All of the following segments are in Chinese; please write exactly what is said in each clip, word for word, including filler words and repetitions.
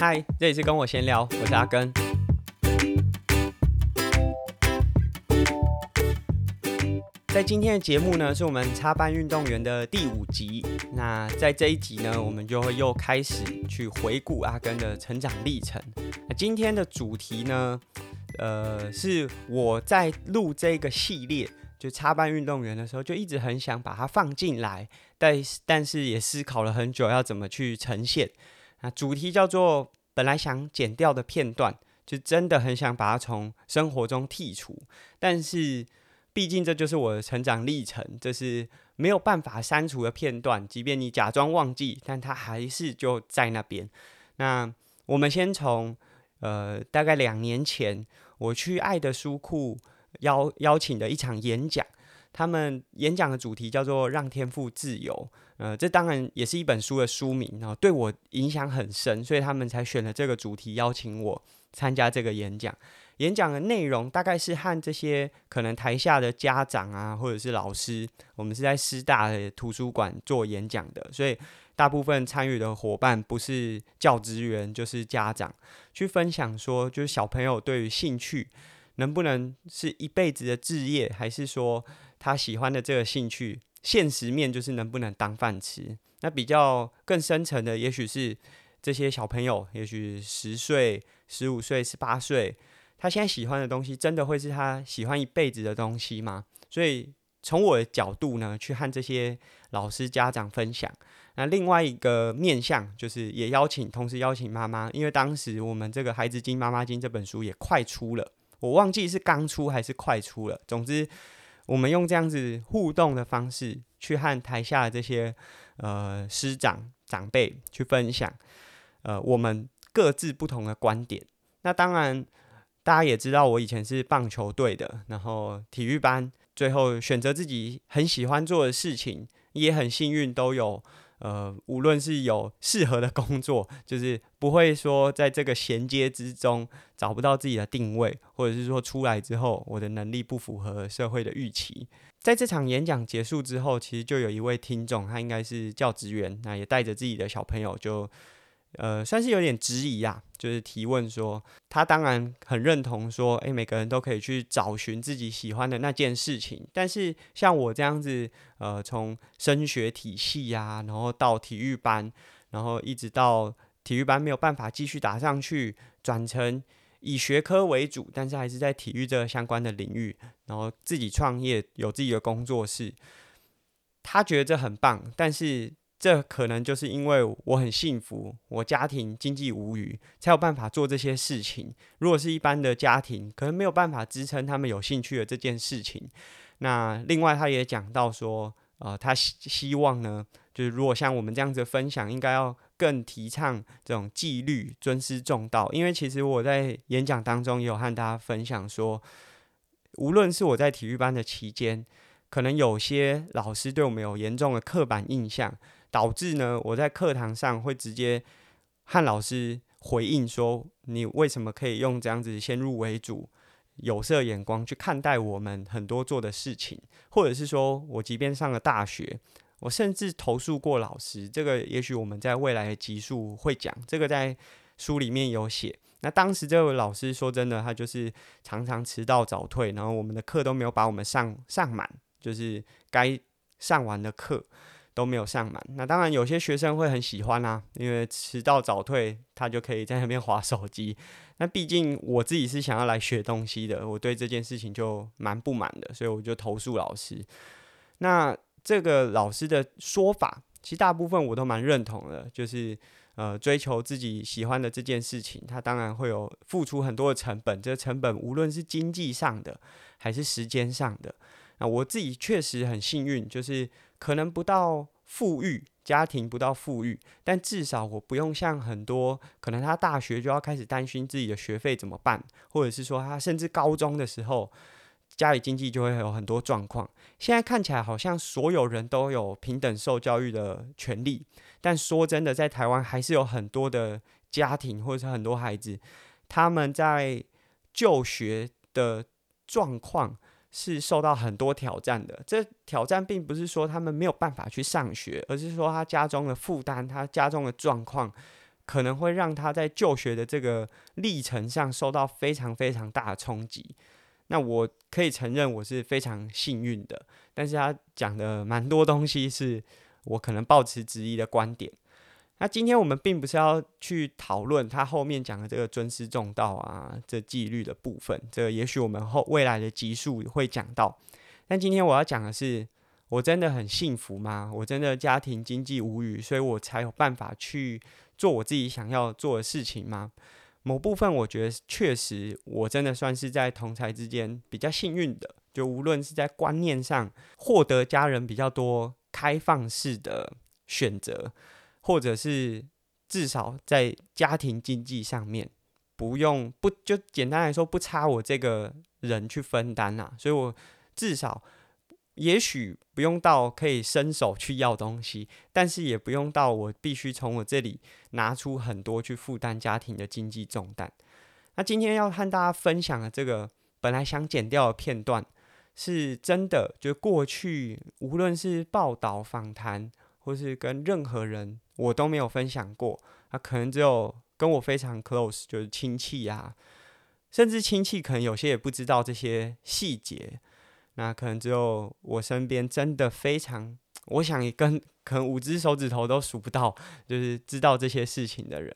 嗨，这里是跟我闲聊，我是阿根。在今天的节目呢，是我们插班运动员的第五集。那在这一集呢，我们就会又开始去回顾阿根的成长历程。那今天的主题呢，呃，是我在录这个系列，就插班运动员的时候，就一直很想把它放进来，但但是也思考了很久要怎么去呈现。那主题叫做本来想剪掉的片段，就真的很想把它从生活中剔除，但是毕竟这就是我的成长历程，这是没有办法删除的片段，即便你假装忘记，但它还是就在那边。那我们先从呃大概两年前我去爱的书库邀邀请的一场演讲，他们演讲的主题叫做让天赋自由，呃，这当然也是一本书的书名，然后对我影响很深，所以他们才选了这个主题邀请我参加这个演讲。演讲的内容大概是和这些可能台下的家长啊，或者是老师，我们是在师大的图书馆做演讲的，所以大部分参与的伙伴不是教职员就是家长，去分享说就是小朋友对于兴趣能不能是一辈子的志业，还是说他喜欢的这个兴趣现实面就是能不能当饭吃。那比较更深层的也许是这些小朋友，也许十岁十五岁十八岁，他现在喜欢的东西真的会是他喜欢一辈子的东西吗？所以从我的角度呢，去和这些老师家长分享。那另外一个面向就是也邀请同时邀请妈妈，因为当时我们这个孩子经妈妈经这本书也快出了，我忘记是刚出还是快出了，总之我们用这样子互动的方式去和台下的这些呃师长长辈去分享呃我们各自不同的观点。那当然大家也知道我以前是棒球队的，然后体育班，最后选择自己很喜欢做的事情，也很幸运都有呃无论是有适合的工作，就是不会说在这个衔接之中找不到自己的定位，或者是说出来之后我的能力不符合社会的预期。在这场演讲结束之后，其实就有一位听众，他应该是教职员，那也带着自己的小朋友，就呃算是有点质疑啊，就是提问说他当然很认同说诶、欸、每个人都可以去找寻自己喜欢的那件事情，但是像我这样子呃从升学体系啊，然后到体育班，然后一直到体育班没有办法继续打上去，转成以学科为主，但是还是在体育这相关的领域，然后自己创业，有自己的工作室，他觉得这很棒，但是这可能就是因为我很幸福，我家庭经济无虞，才有办法做这些事情。如果是一般的家庭，可能没有办法支撑他们有兴趣的这件事情。那另外他也讲到说，呃，他希望呢，就是如果像我们这样子分享，应该要更提倡这种纪律、尊师重道。因为其实我在演讲当中也有和大家分享说，无论是我在体育班的期间，可能有些老师对我们有严重的刻板印象，导致呢，我在课堂上会直接和老师回应说，你为什么可以用这样子先入为主、有色眼光去看待我们很多做的事情，或者是说我即便上了大学，我甚至投诉过老师，这个也许我们在未来的集数会讲，这个在书里面有写。那当时这位老师说真的，他就是常常迟到早退，然后我们的课都没有把我们上上满，就是该上完的课都没有上满。那当然有些学生会很喜欢啊，因为迟到早退他就可以在那边滑手机，那毕竟我自己是想要来学东西的，我对这件事情就蛮不满的，所以我就投诉老师。那这个老师的说法其实大部分我都蛮认同的，就是呃追求自己喜欢的这件事情，他当然会有付出很多的成本，这成本无论是经济上的还是时间上的。那我自己确实很幸运，就是可能不到富裕，家庭不到富裕，但至少我不用像很多可能他大学就要开始担心自己的学费怎么办，或者是说他甚至高中的时候家里经济就会有很多状况。现在看起来好像所有人都有平等受教育的权利，但说真的，在台湾还是有很多的家庭或者是很多孩子，他们在就学的状况是受到很多挑战的。这挑战并不是说他们没有办法去上学，而是说他家中的负担，他家中的状况可能会让他在就学的这个历程上受到非常非常大的冲击。那我可以承认我是非常幸运的，但是他讲的蛮多东西是我可能抱持质疑的观点。那今天我们并不是要去讨论他后面讲的这个尊师重道啊，这纪律的部分，这也许我们后未来的集数会讲到。但今天我要讲的是，我真的很幸福吗？我真的家庭经济无虞，所以我才有办法去做我自己想要做的事情吗？某部分我觉得确实我真的算是在同侪之间比较幸运的，就无论是在观念上获得家人比较多开放式的选择，或者是至少在家庭经济上面不用不就简单来说不差我这个人去分担啊，所以我至少也许不用到可以伸手去要东西，但是也不用到我必须从我这里拿出很多去负担家庭的经济重担。那今天要和大家分享的这个本来想剪掉的片段，是真的就过去无论是报道访谈或是跟任何人我都没有分享过、啊、可能只有跟我非常 close 就是亲戚啊，甚至亲戚可能有些也不知道这些细节，那可能只有我身边真的非常，我想也跟可能五只手指头都数不到，就是知道这些事情的人。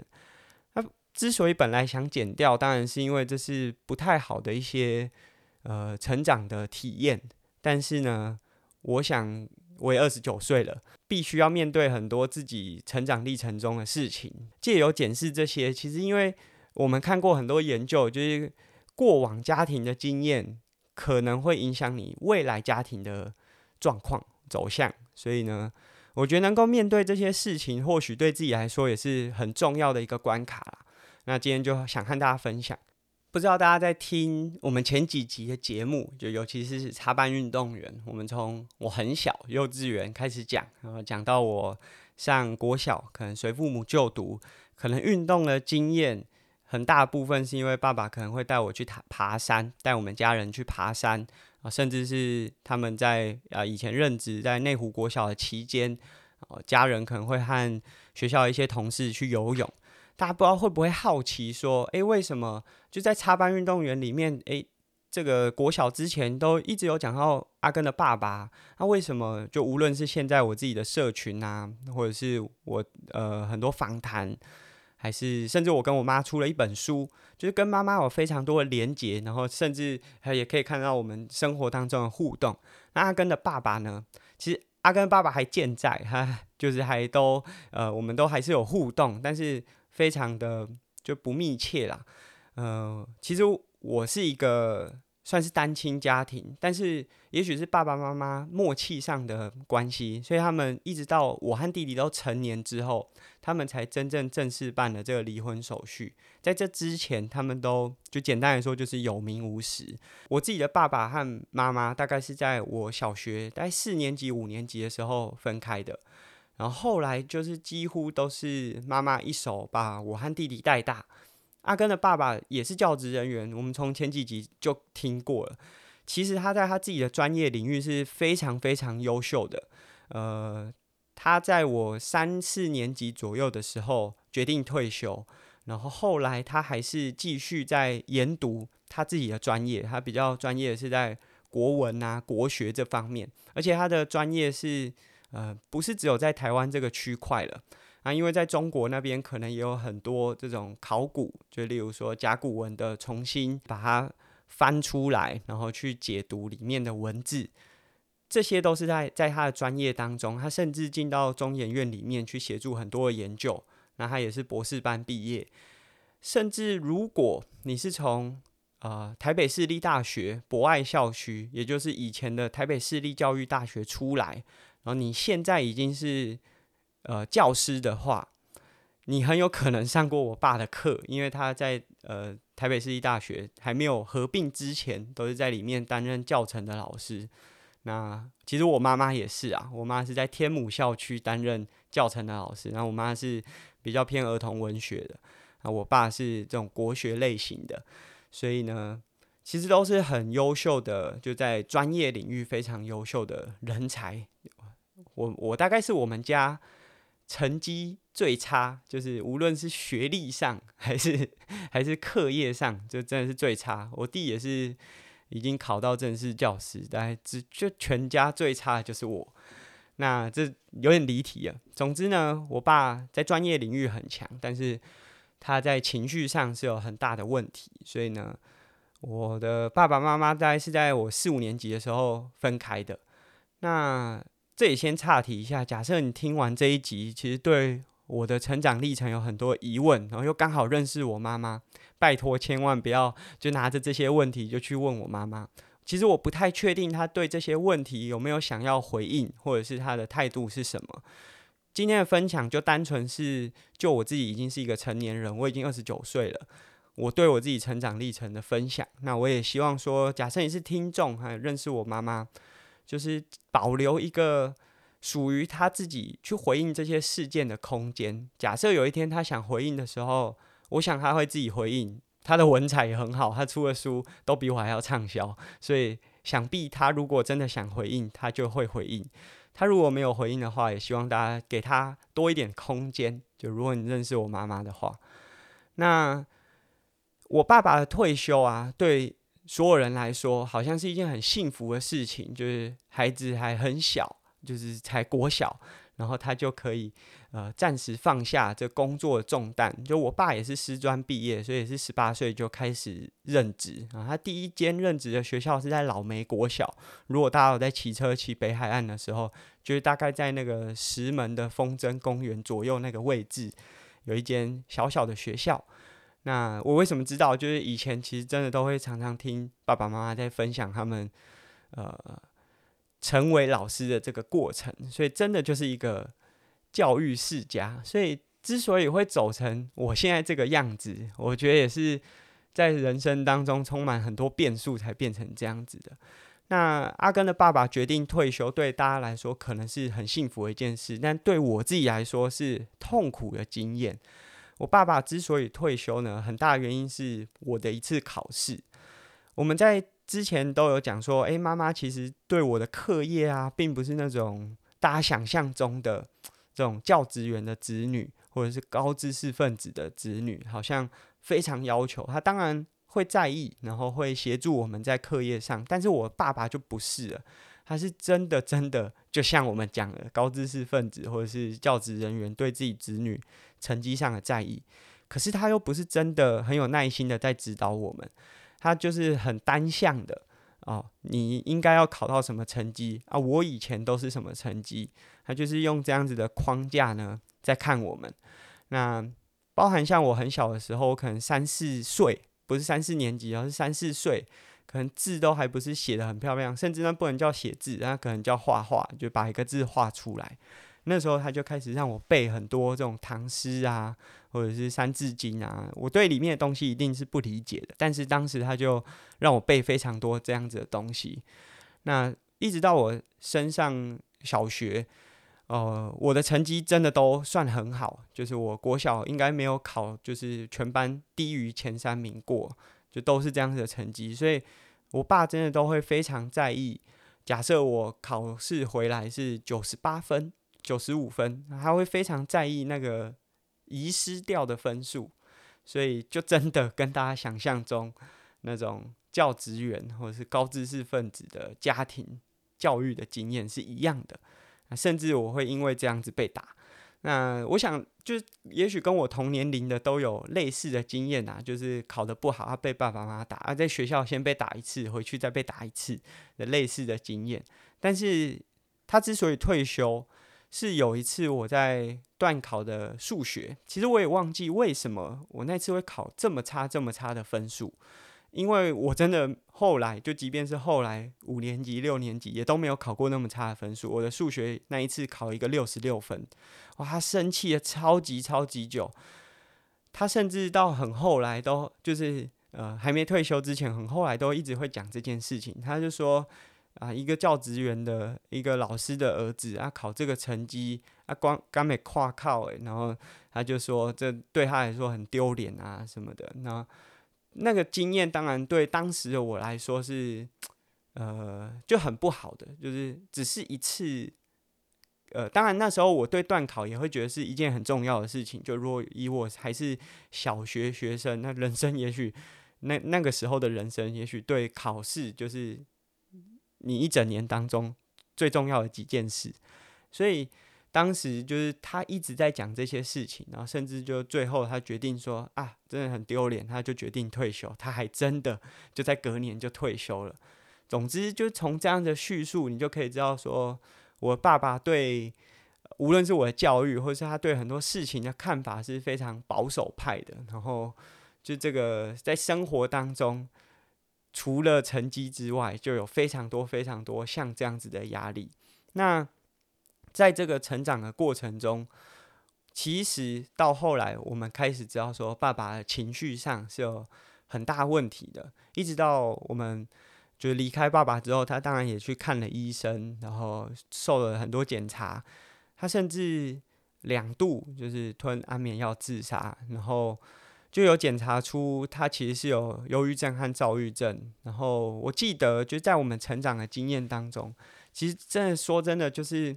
那之所以本来想剪掉，当然是因为这是不太好的一些呃成长的体验，但是呢，我想我也二十九岁了，必须要面对很多自己成长历程中的事情，藉由检视这些，其实因为我们看过很多研究，就是过往家庭的经验。可能会影响你未来家庭的状况走向，所以呢，我觉得能够面对这些事情，或许对自己来说也是很重要的一个关卡啦。那今天就想和大家分享，不知道大家在听我们前几集的节目，就尤其是插班运动员，我们从我很小幼稚园开始讲，然后讲到我上国小，可能随父母就读，可能运动的经验。很大部分是因为爸爸可能会带我去爬山，带我们家人去爬山、啊、甚至是他们在、啊、以前任职在内湖国小的期间、啊、家人可能会和学校一些同事去游泳。大家不知道会不会好奇说，诶，为什么就在插班运动员里面，诶，这个国小之前都一直有讲到阿耕的爸爸，那、啊、为什么就无论是现在我自己的社群啊，或者是我呃很多访谈，还是甚至我跟我妈出了一本书，就是跟妈妈有非常多的连结，然后甚至也可以看到我们生活当中的互动。那阿耕的爸爸呢，其实阿耕的爸爸还健在，他就是还都呃我们都还是有互动，但是非常的就不密切啦。呃其实我是一个算是单亲家庭，但是也许是爸爸妈妈默契上的关系，所以他们一直到我和弟弟都成年之后，他们才真正正式办了这个离婚手续。在这之前他们都就简单来说就是有名无实。我自己的爸爸和妈妈大概是在我小学大概四年级五年级的时候分开的，然后后来就是几乎都是妈妈一手把我和弟弟带大。阿耕的爸爸也是教职人员，我们从前几集就听过了。其实他在他自己的专业领域是非常非常优秀的。呃，他在我三四年级左右的时候决定退休，然后后来他还是继续在研读他自己的专业，他比较专业的是在国文啊、国学这方面，而且他的专业是呃，不是只有在台湾这个区块了。啊、因为在中国那边可能也有很多这种考古，就例如说甲骨文的重新把它翻出来，然后去解读里面的文字，这些都是 在, 在他的专业当中。他甚至进到中研院里面去协助很多的研究，那他也是博士班毕业。甚至如果你是从、呃、台北市立大学博爱校区，也就是以前的台北市立教育大学出来，然后你现在已经是呃，教师的话，你很有可能上过我爸的课，因为他在呃台北市立大学还没有合并之前，都是在里面担任教程的老师。那其实我妈妈也是啊，我妈是在天母校区担任教程的老师，然后我妈是比较偏儿童文学的，啊，我爸是这种国学类型的，所以呢，其实都是很优秀的，就在专业领域非常优秀的人才。我我大概是我们家成绩最差，就是无论是学历上还是还是课业上，就真的是最差。我弟也是已经考到正式教师，但只就全家最差的就是我。那这有点离题了。总之呢，我爸在专业领域很强，但是他在情绪上是有很大的问题，所以呢，我的爸爸妈妈大概是在我四五年级的时候分开的。那这里先岔题一下，假设你听完这一集，其实对我的成长历程有很多疑问，然后又刚好认识我妈妈，拜托千万不要就拿着这些问题就去问我妈妈。其实我不太确定她对这些问题有没有想要回应，或者是她的态度是什么。今天的分享就单纯是，就我自己已经是一个成年人，我已经二十九岁了，我对我自己成长历程的分享。那我也希望说，假设你是听众，还认识我妈妈，就是保留一个属于他自己去回应这些事件的空间。假设有一天他想回应的时候，我想他会自己回应。他的文采也很好，他出的书都比我还要畅销，所以想必他如果真的想回应，他就会回应。他如果没有回应的话，也希望大家给他多一点空间，就如果你认识我妈妈的话。那我爸爸的退休啊，对所有人来说好像是一件很幸福的事情，就是孩子还很小，就是才国小，然后他就可以呃暂时放下这工作的重担。就我爸也是师专毕业，所以也是十八岁就开始任职啊。他第一间任职的学校是在老梅国小，如果大家有在骑车骑北海岸的时候，就是大概在那个石门的风筝公园左右那个位置，有一间小小的学校。那我为什么知道？就是以前其实真的都会常常听爸爸妈妈在分享他们呃成为老师的这个过程，所以真的就是一个教育世家。所以之所以会走成我现在这个样子，我觉得也是在人生当中充满很多变数才变成这样子的。那阿根的爸爸决定退休，对大家来说可能是很幸福的一件事，但对我自己来说是痛苦的经验。我爸爸之所以退休呢，很大的原因是我的一次考试。我们在之前都有讲说，哎，妈妈其实对我的课业啊，并不是那种大家想象中的这种教职员的子女，或者是高知识分子的子女，好像非常要求。她当然会在意，然后会协助我们在课业上，但是我爸爸就不是了，他是真的真的，就像我们讲的，高知识分子或者是教职人员对自己子女成绩上的在意，可是他又不是真的很有耐心的在指导我们，他就是很单向的哦，你应该要考到什么成绩啊？我以前都是什么成绩？他就是用这样子的框架呢，在看我们。那包含像我很小的时候，我可能三四岁，不是三四年级，而是三四岁。可能字都还不是写得很漂亮，甚至那不能叫写字，那可能叫画画，就把一个字画出来。那时候他就开始让我背很多这种唐诗啊，或者是三字经啊，我对里面的东西一定是不理解的，但是当时他就让我背非常多这样子的东西。那一直到我升上小学，呃，我的成绩真的都算很好，就是我国小应该没有考就是全班低于前三名过，就都是这样子的成绩，所以我爸真的都会非常在意。假设我考试回来是九十八分、九十五分，他会非常在意那个遗失掉的分数，所以就真的跟大家想象中那种教职员或者是高知识分子的家庭教育的经验是一样的，甚至我会因为这样子被打。那我想就是也许跟我同年龄的都有类似的经验啊，就是考得不好啊，被爸爸妈妈打啊，在学校先被打一次，回去再被打一次的类似的经验。但是他之所以退休，是有一次我在段考的数学，其实我也忘记为什么我那次会考这么差这么差的分数，因为我真的后来就即便是后来五年级六年级也都没有考过那么差的分数。我的数学那一次考一个六十六分，哇，他生气了超级超级久，他甚至到很后来都就是呃还没退休之前，很后来都一直会讲这件事情。他就说啊，一个教职员的一个老师的儿子啊，考这个成绩啊，光刚没跨靠哎，然后他就说这对他来说很丢脸啊什么的。那那个经验当然对当时的我来说是呃就很不好的，就是只是一次呃，当然那时候我对段考也会觉得是一件很重要的事情，就如果以我还是小学学生，那人生也许那那个时候的人生也许对考试就是你一整年当中最重要的几件事，所以当时就是他一直在讲这些事情，然后甚至就最后他决定说啊，真的很丢脸，他就决定退休，他还真的就在隔年就退休了。总之就从这样的叙述你就可以知道说，我爸爸对无论是我的教育或是他对很多事情的看法是非常保守派的，然后就这个在生活当中除了成绩之外就有非常多非常多像这样子的压力。那在这个成长的过程中，其实到后来我们开始知道说爸爸的情绪上是有很大问题的，一直到我们就离开爸爸之后，他当然也去看了医生，然后受了很多检查，他甚至两度就是吞安眠药自杀，然后就有检查出他其实是有忧郁症和躁郁症。然后我记得就在我们成长的经验当中，其实真的说真的就是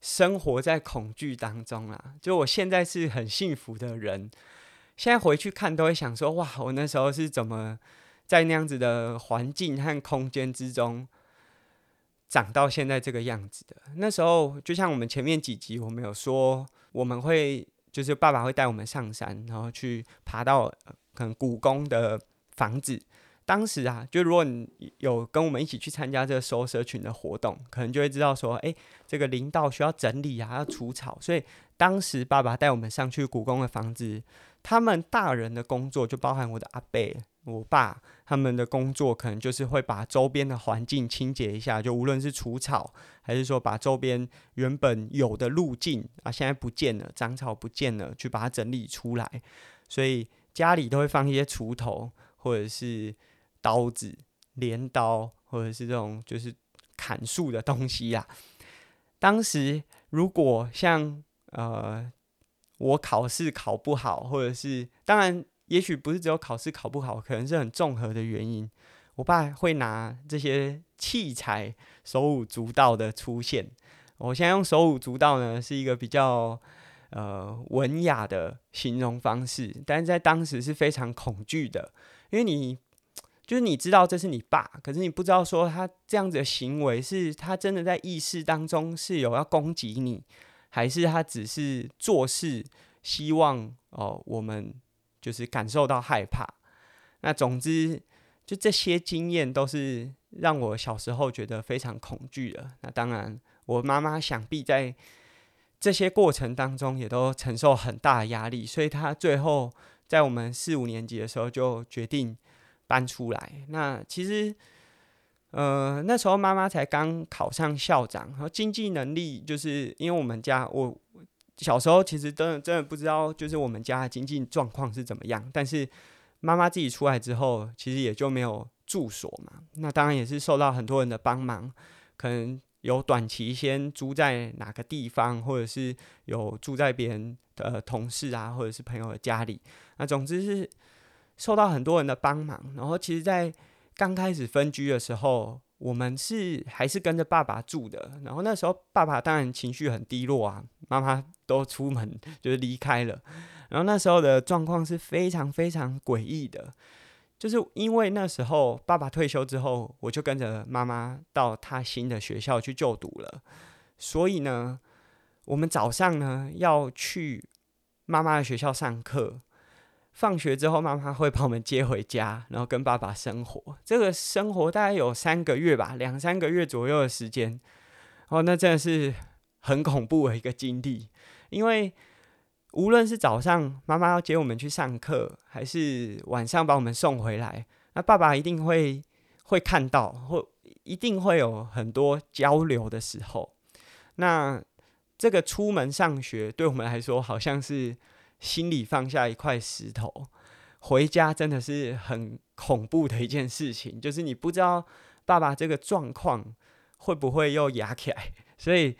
生活在恐惧当中啦，就我现在是很幸福的人，现在回去看都会想说，哇，我那时候是怎么在那样子的环境和空间之中长到现在这个样子的。那时候就像我们前面几集我们有说，我们会就是爸爸会带我们上山，然后去爬到、呃、可能古宫的房子。当时啊，就如果你有跟我们一起去参加这个收社群的活动，可能就会知道说，哎、欸，这个林道需要整理啊，要除草。所以当时爸爸带我们上去古宫的房子，他们大人的工作就包含我的阿伯、我爸，他们的工作可能就是会把周边的环境清洁一下，就无论是除草，还是说把周边原本有的路径啊，现在不见了，长草不见了，去把它整理出来。所以家里都会放一些锄头，或者是刀子、镰刀，或者是这种就是砍树的东西啦。当时如果像呃我考试考不好，或者是当然也许不是只有考试考不好，可能是很综合的原因，我爸会拿这些器材手舞足蹈的出现。我现在用手舞足蹈呢是一个比较呃文雅的形容方式，但是在当时是非常恐惧的，因为你就是你知道这是你爸，可是你不知道说他这样子的行为是他真的在意识当中是有要攻击你，还是他只是做事希望、呃、我们就是感受到害怕。那总之就这些经验都是让我小时候觉得非常恐惧的。那当然我妈妈想必在这些过程当中也都承受很大的压力，所以她最后在我们四五年级的时候就决定搬出来。那其实呃那时候妈妈才刚考上校长，然后经济能力就是因为我们家我小时候其实真的真的不知道就是我们家的经济状况是怎么样，但是妈妈自己出来之后其实也就没有住所嘛，那当然也是受到很多人的帮忙，可能有短期先租在哪个地方，或者是有住在别人的、呃、同事啊或者是朋友的家里，那总之是受到很多人的帮忙。然后其实在刚开始分居的时候，我们是还是跟着爸爸住的，然后那时候爸爸当然情绪很低落啊，妈妈都出门就是离开了，然后那时候的状况是非常非常诡异的，就是因为那时候爸爸退休之后，我就跟着妈妈到他新的学校去就读了，所以呢我们早上呢要去妈妈的学校上课，放学之后妈妈会把我们接回家，然后跟爸爸生活。这个生活大概有三个月吧，两三个月左右的时间，哦，那真的是很恐怖的一个经历。因为无论是早上妈妈要接我们去上课，还是晚上把我们送回来，那爸爸一定会会看到，或一定会有很多交流的时候。那这个出门上学对我们来说好像是心里放下一块石头，回家真的是很恐怖的一件事情，就是你不知道爸爸这个状况会不会又压起来，所以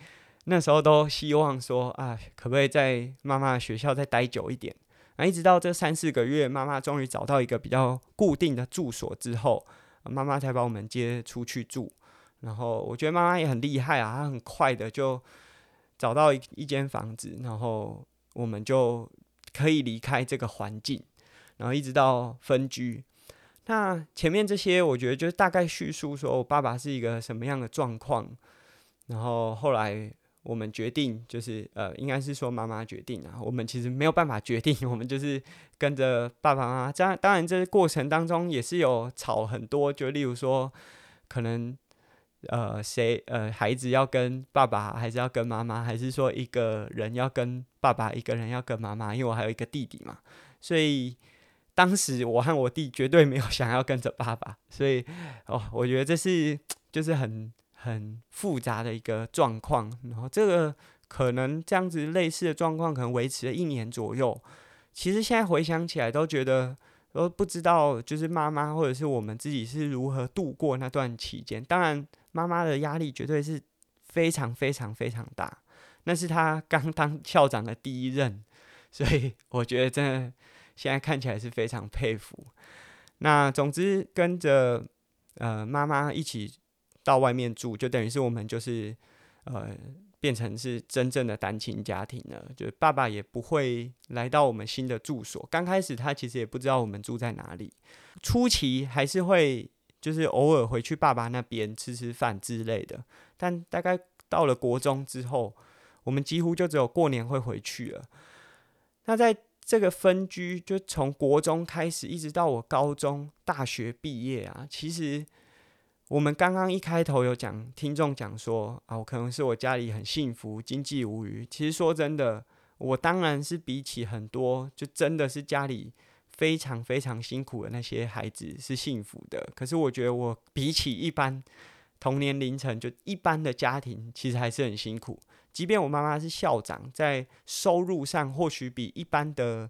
那时候都希望说啊，可不可以在妈妈学校再待久一点。那一直到这三四个月，妈妈终于找到一个比较固定的住所之后，妈妈才把我们接出去住。然后我觉得妈妈也很厉害啊，她很快的就找到一一间房子，然后我们就可以离开这个环境，然后一直到分居。那前面这些我觉得就是大概叙述说我爸爸是一个什么样的状况，然后后来我们决定就是呃，应该是说妈妈决定啊，我们其实没有办法决定，我们就是跟着爸爸妈妈。当然这过程当中也是有吵很多，就例如说可能呃谁呃孩子要跟爸爸还是要跟妈妈，还是说一个人要跟爸爸一个人要跟妈妈，因为我还有一个弟弟嘛，所以当时我和我弟绝对没有想要跟着爸爸，所以哦，我觉得这是就是很很复杂的一个状况。然后这个可能这样子类似的状况可能维持了一年左右，其实现在回想起来都觉得都不知道就是妈妈或者是我们自己是如何度过那段期间。当然妈妈的压力绝对是非常非常非常大，那是她刚当校长的第一任，所以我觉得真的现在看起来是非常佩服。那总之跟着呃妈妈一起到外面住，就等于是我们就是呃变成是真正的单亲家庭了，就爸爸也不会来到我们新的住所。刚开始他其实也不知道我们住在哪里，初期还是会就是偶尔回去爸爸那边吃吃饭之类的，但大概到了国中之后，我们几乎就只有过年会回去了。那在这个分居就从国中开始一直到我高中大学毕业啊，其实我们刚刚一开头有讲，听众讲说啊，我可能是我家里很幸福，经济无虞。其实说真的，我当然是比起很多，就真的是家里非常非常辛苦的那些孩子是幸福的。可是我觉得我比起一般同年龄层，就一般的家庭，其实还是很辛苦。即便我妈妈是校长，在收入上或许比一般的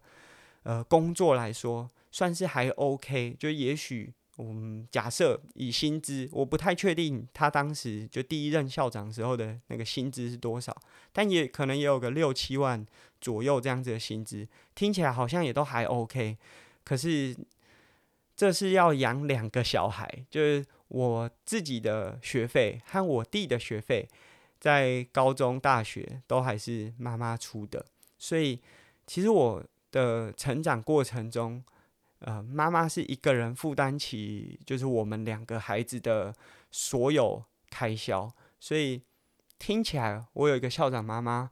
呃工作来说，算是还 OK， 就也许。嗯，假设以薪资，我不太确定他当时就第一任校长时候的那个薪资是多少，但也可能也有个六七万左右这样子的薪资，听起来好像也都还 OK。可是这是要养两个小孩，就是我自己的学费和我弟的学费，在高中、大学都还是妈妈出的，所以其实我的成长过程中。呃，妈妈是一个人负担起就是我们两个孩子的所有开销，所以听起来我有一个校长妈妈，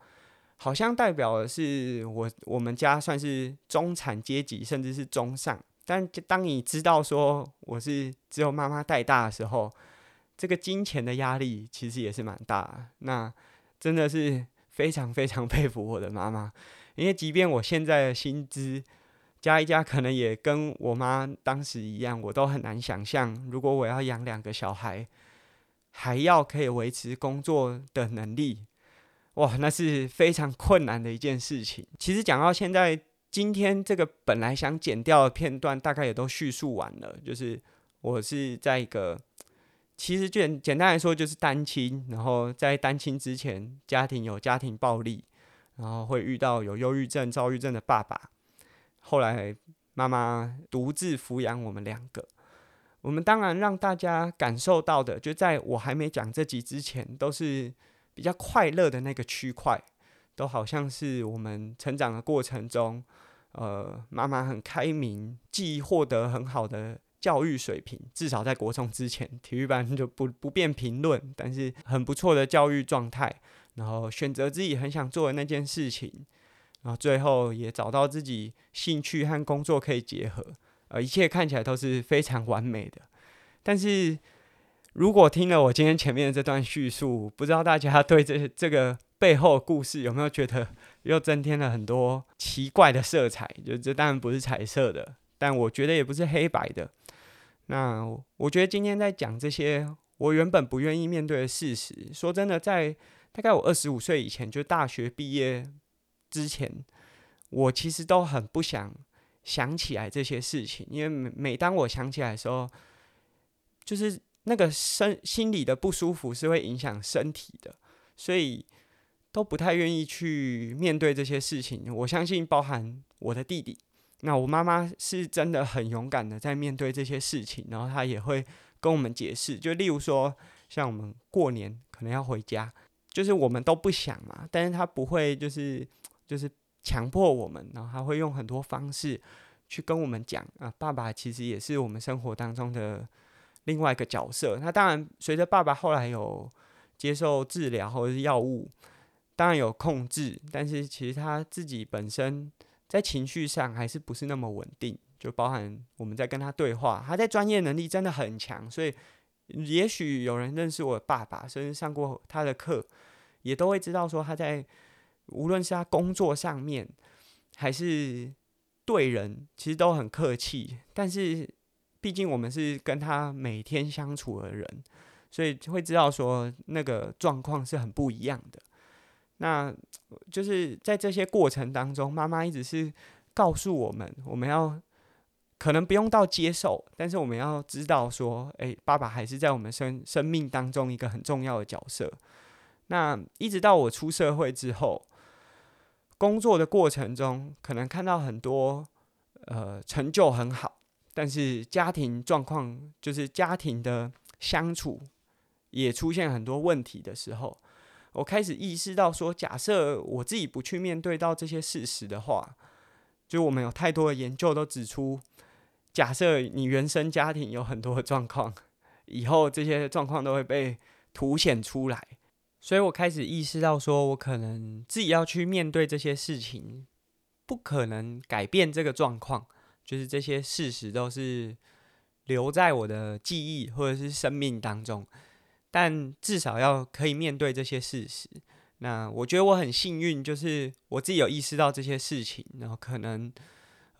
好像代表的是我我们家算是中产阶级，甚至是中上。但当你知道说我是只有妈妈带大的时候，这个金钱的压力其实也是蛮大的。那真的是非常非常佩服我的妈妈，因为即便我现在的薪资。加一加可能也跟我妈当时一样，我都很难想象，如果我要养两个小孩，还要可以维持工作的能力，哇，那是非常困难的一件事情。其实讲到现在，今天这个本来想剪掉的片段，大概也都叙述完了。就是我是在一个，其实简简单来说就是单亲，然后在单亲之前，家庭有家庭暴力，然后会遇到有忧郁症、躁郁症的爸爸。后来妈妈独自抚养我们两个，我们当然让大家感受到的，就在我还没讲这集之前，都是比较快乐的那个区块，都好像是我们成长的过程中，呃，妈妈很开明，既获得很好的教育水平，至少在国中之前，体育班就不不便评论，但是很不错的教育状态，然后选择自己很想做的那件事情。然后最后也找到自己兴趣和工作可以结合，呃，一切看起来都是非常完美的。但是如果听了我今天前面的这段叙述，不知道大家对这这个背后的故事有没有觉得又增添了很多奇怪的色彩？就这当然不是彩色的，但我觉得也不是黑白的。那我觉得今天在讲这些我原本不愿意面对的事实，说真的，在大概我二十五岁以前，就大学毕业。之前我其实都很不想想起来这些事情，因为每当我想起来的时候，就是那个身心里的不舒服是会影响身体的，所以都不太愿意去面对这些事情。我相信包含我的弟弟，那我妈妈是真的很勇敢的在面对这些事情，然后她也会跟我们解释，就例如说像我们过年可能要回家，就是我们都不想嘛，但是他不会就是就是强迫我们，然后他会用很多方式去跟我们讲啊，爸爸其实也是我们生活当中的另外一个角色。那当然随着爸爸后来有接受治疗或者是药物，当然有控制，但是其实他自己本身在情绪上还是不是那么稳定，就包含我们在跟他对话，他在专业能力真的很强，所以也许有人认识我的爸爸，甚至上过他的课，也都会知道说他在无论是他工作上面还是对人其实都很客气，但是毕竟我们是跟他每天相处的人，所以会知道说那个状况是很不一样的。那就是在这些过程当中，妈妈一直是告诉我们，我们要可能不用到接受，但是我们要知道说，欸，爸爸还是在我们 生, 生命当中一个很重要的角色。那一直到我出社会之后，工作的过程中，可能看到很多呃成就很好，但是家庭状况，就是家庭的相处也出现很多问题的时候，我开始意识到说，假设我自己不去面对到这些事实的话，就我们有太多的研究都指出，假设你原生家庭有很多的状况，以后这些状况都会被凸显出来。所以我开始意识到说，我可能自己要去面对这些事情，不可能改变这个状况，就是这些事实都是留在我的记忆或者是生命当中，但至少要可以面对这些事实。那我觉得我很幸运，就是我自己有意识到这些事情，然后可能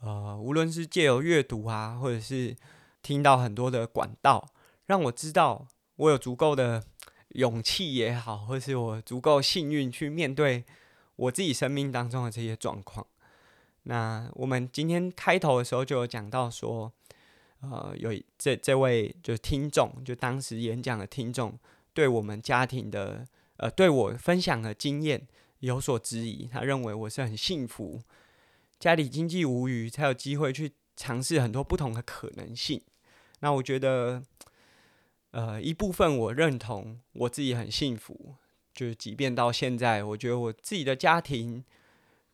呃，无论是借由阅读啊，或者是听到很多的管道，让我知道我有足够的勇气也好，或是我足够幸运去面对我自己生命当中的这些状况。那我们今天开头的时候就有讲到说，呃，有这这位就是听众，就当时演讲的听众，对我们家庭的。呃，对我分享的经验有所质疑，他认为我是很幸福，家里经济无虞，才有机会去尝试很多不同的可能性。那我觉得，呃，一部分我认同我自己很幸福，就是即便到现在，我觉得我自己的家庭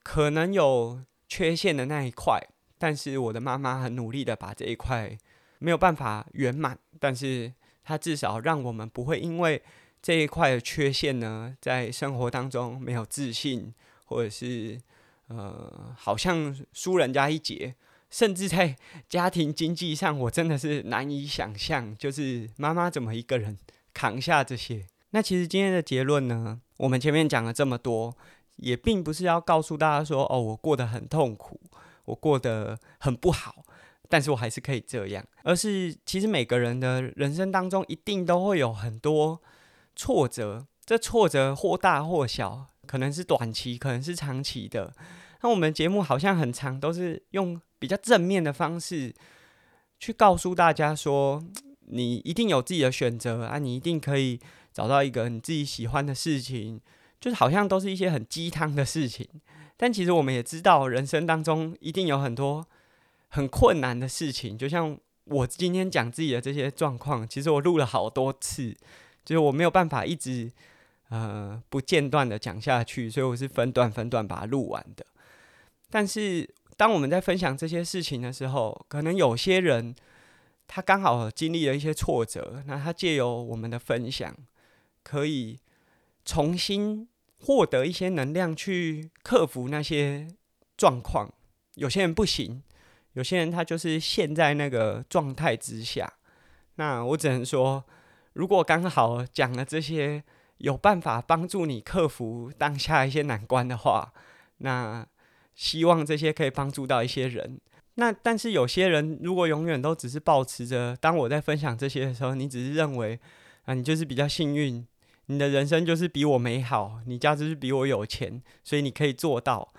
可能有缺陷的那一块，但是我的妈妈很努力的把这一块没有办法圆满，但是她至少让我们不会因为这一块的缺陷呢，在生活当中没有自信，或者是呃，好像输人家一截，甚至在家庭经济上，我真的是难以想象，就是妈妈怎么一个人扛下这些。那其实今天的结论呢，我们前面讲了这么多，也并不是要告诉大家说，哦，我过得很痛苦，我过得很不好，但是我还是可以这样，而是其实每个人的人生当中，一定都会有很多挫折，这挫折或大或小，可能是短期，可能是长期的。那我们节目好像很常都是用比较正面的方式去告诉大家说，你一定有自己的选择啊，你一定可以找到一个你自己喜欢的事情，就是好像都是一些很鸡汤的事情。但其实我们也知道，人生当中一定有很多很困难的事情。就像我今天讲自己的这些状况，其实我录了好多次。就是我没有办法一直呃不间断的讲下去，所以我是分段分段把它录完的。但是当我们在分享这些事情的时候，可能有些人他刚好经历了一些挫折，那他借由我们的分享，可以重新获得一些能量去克服那些状况。有些人不行，有些人他就是陷在那个状态之下。那我只能说，如果刚好讲了这些有办法帮助你克服当下一些难关的话，那希望这些可以帮助到一些人。那但是有些人如果永远都只是抱持着，当我在分享这些的时候，你只是认为啊，你就是比较幸运，你的人生就是比我美好，你家就是比我有钱，所以你可以做到。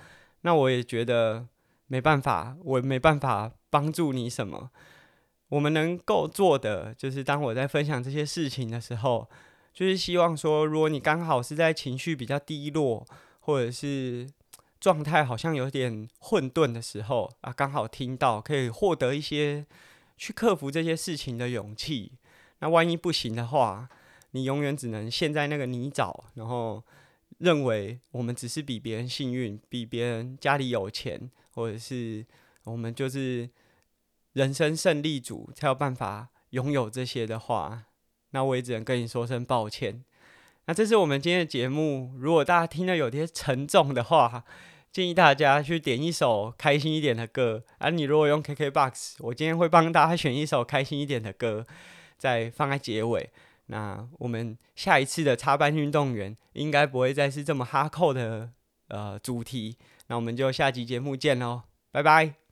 那我也觉得没办法，我没办法帮助你什么。我们能够做的，就是当我在分享这些事情的时候，就是希望说，如果你刚好是在情绪比较低落，或者是状态好像有点混沌的时候啊，刚好听到，可以获得一些去克服这些事情的勇气。那万一不行的话，你永远只能陷在那个泥沼，然后认为我们只是比别人幸运，比别人家里有钱，或者是我们就是人生胜利组才有办法拥有这些的话，那我也只能跟你说声抱歉。那这是我们今天的节目，如果大家听了有些沉重的话，建议大家去点一首开心一点的歌啊！你如果用 K K B O X， 我今天会帮大家选一首开心一点的歌再放在结尾。那我们下一次的插班运动员应该不会再是这么哈扣的、呃、主题，那我们就下集节目见咯，拜拜。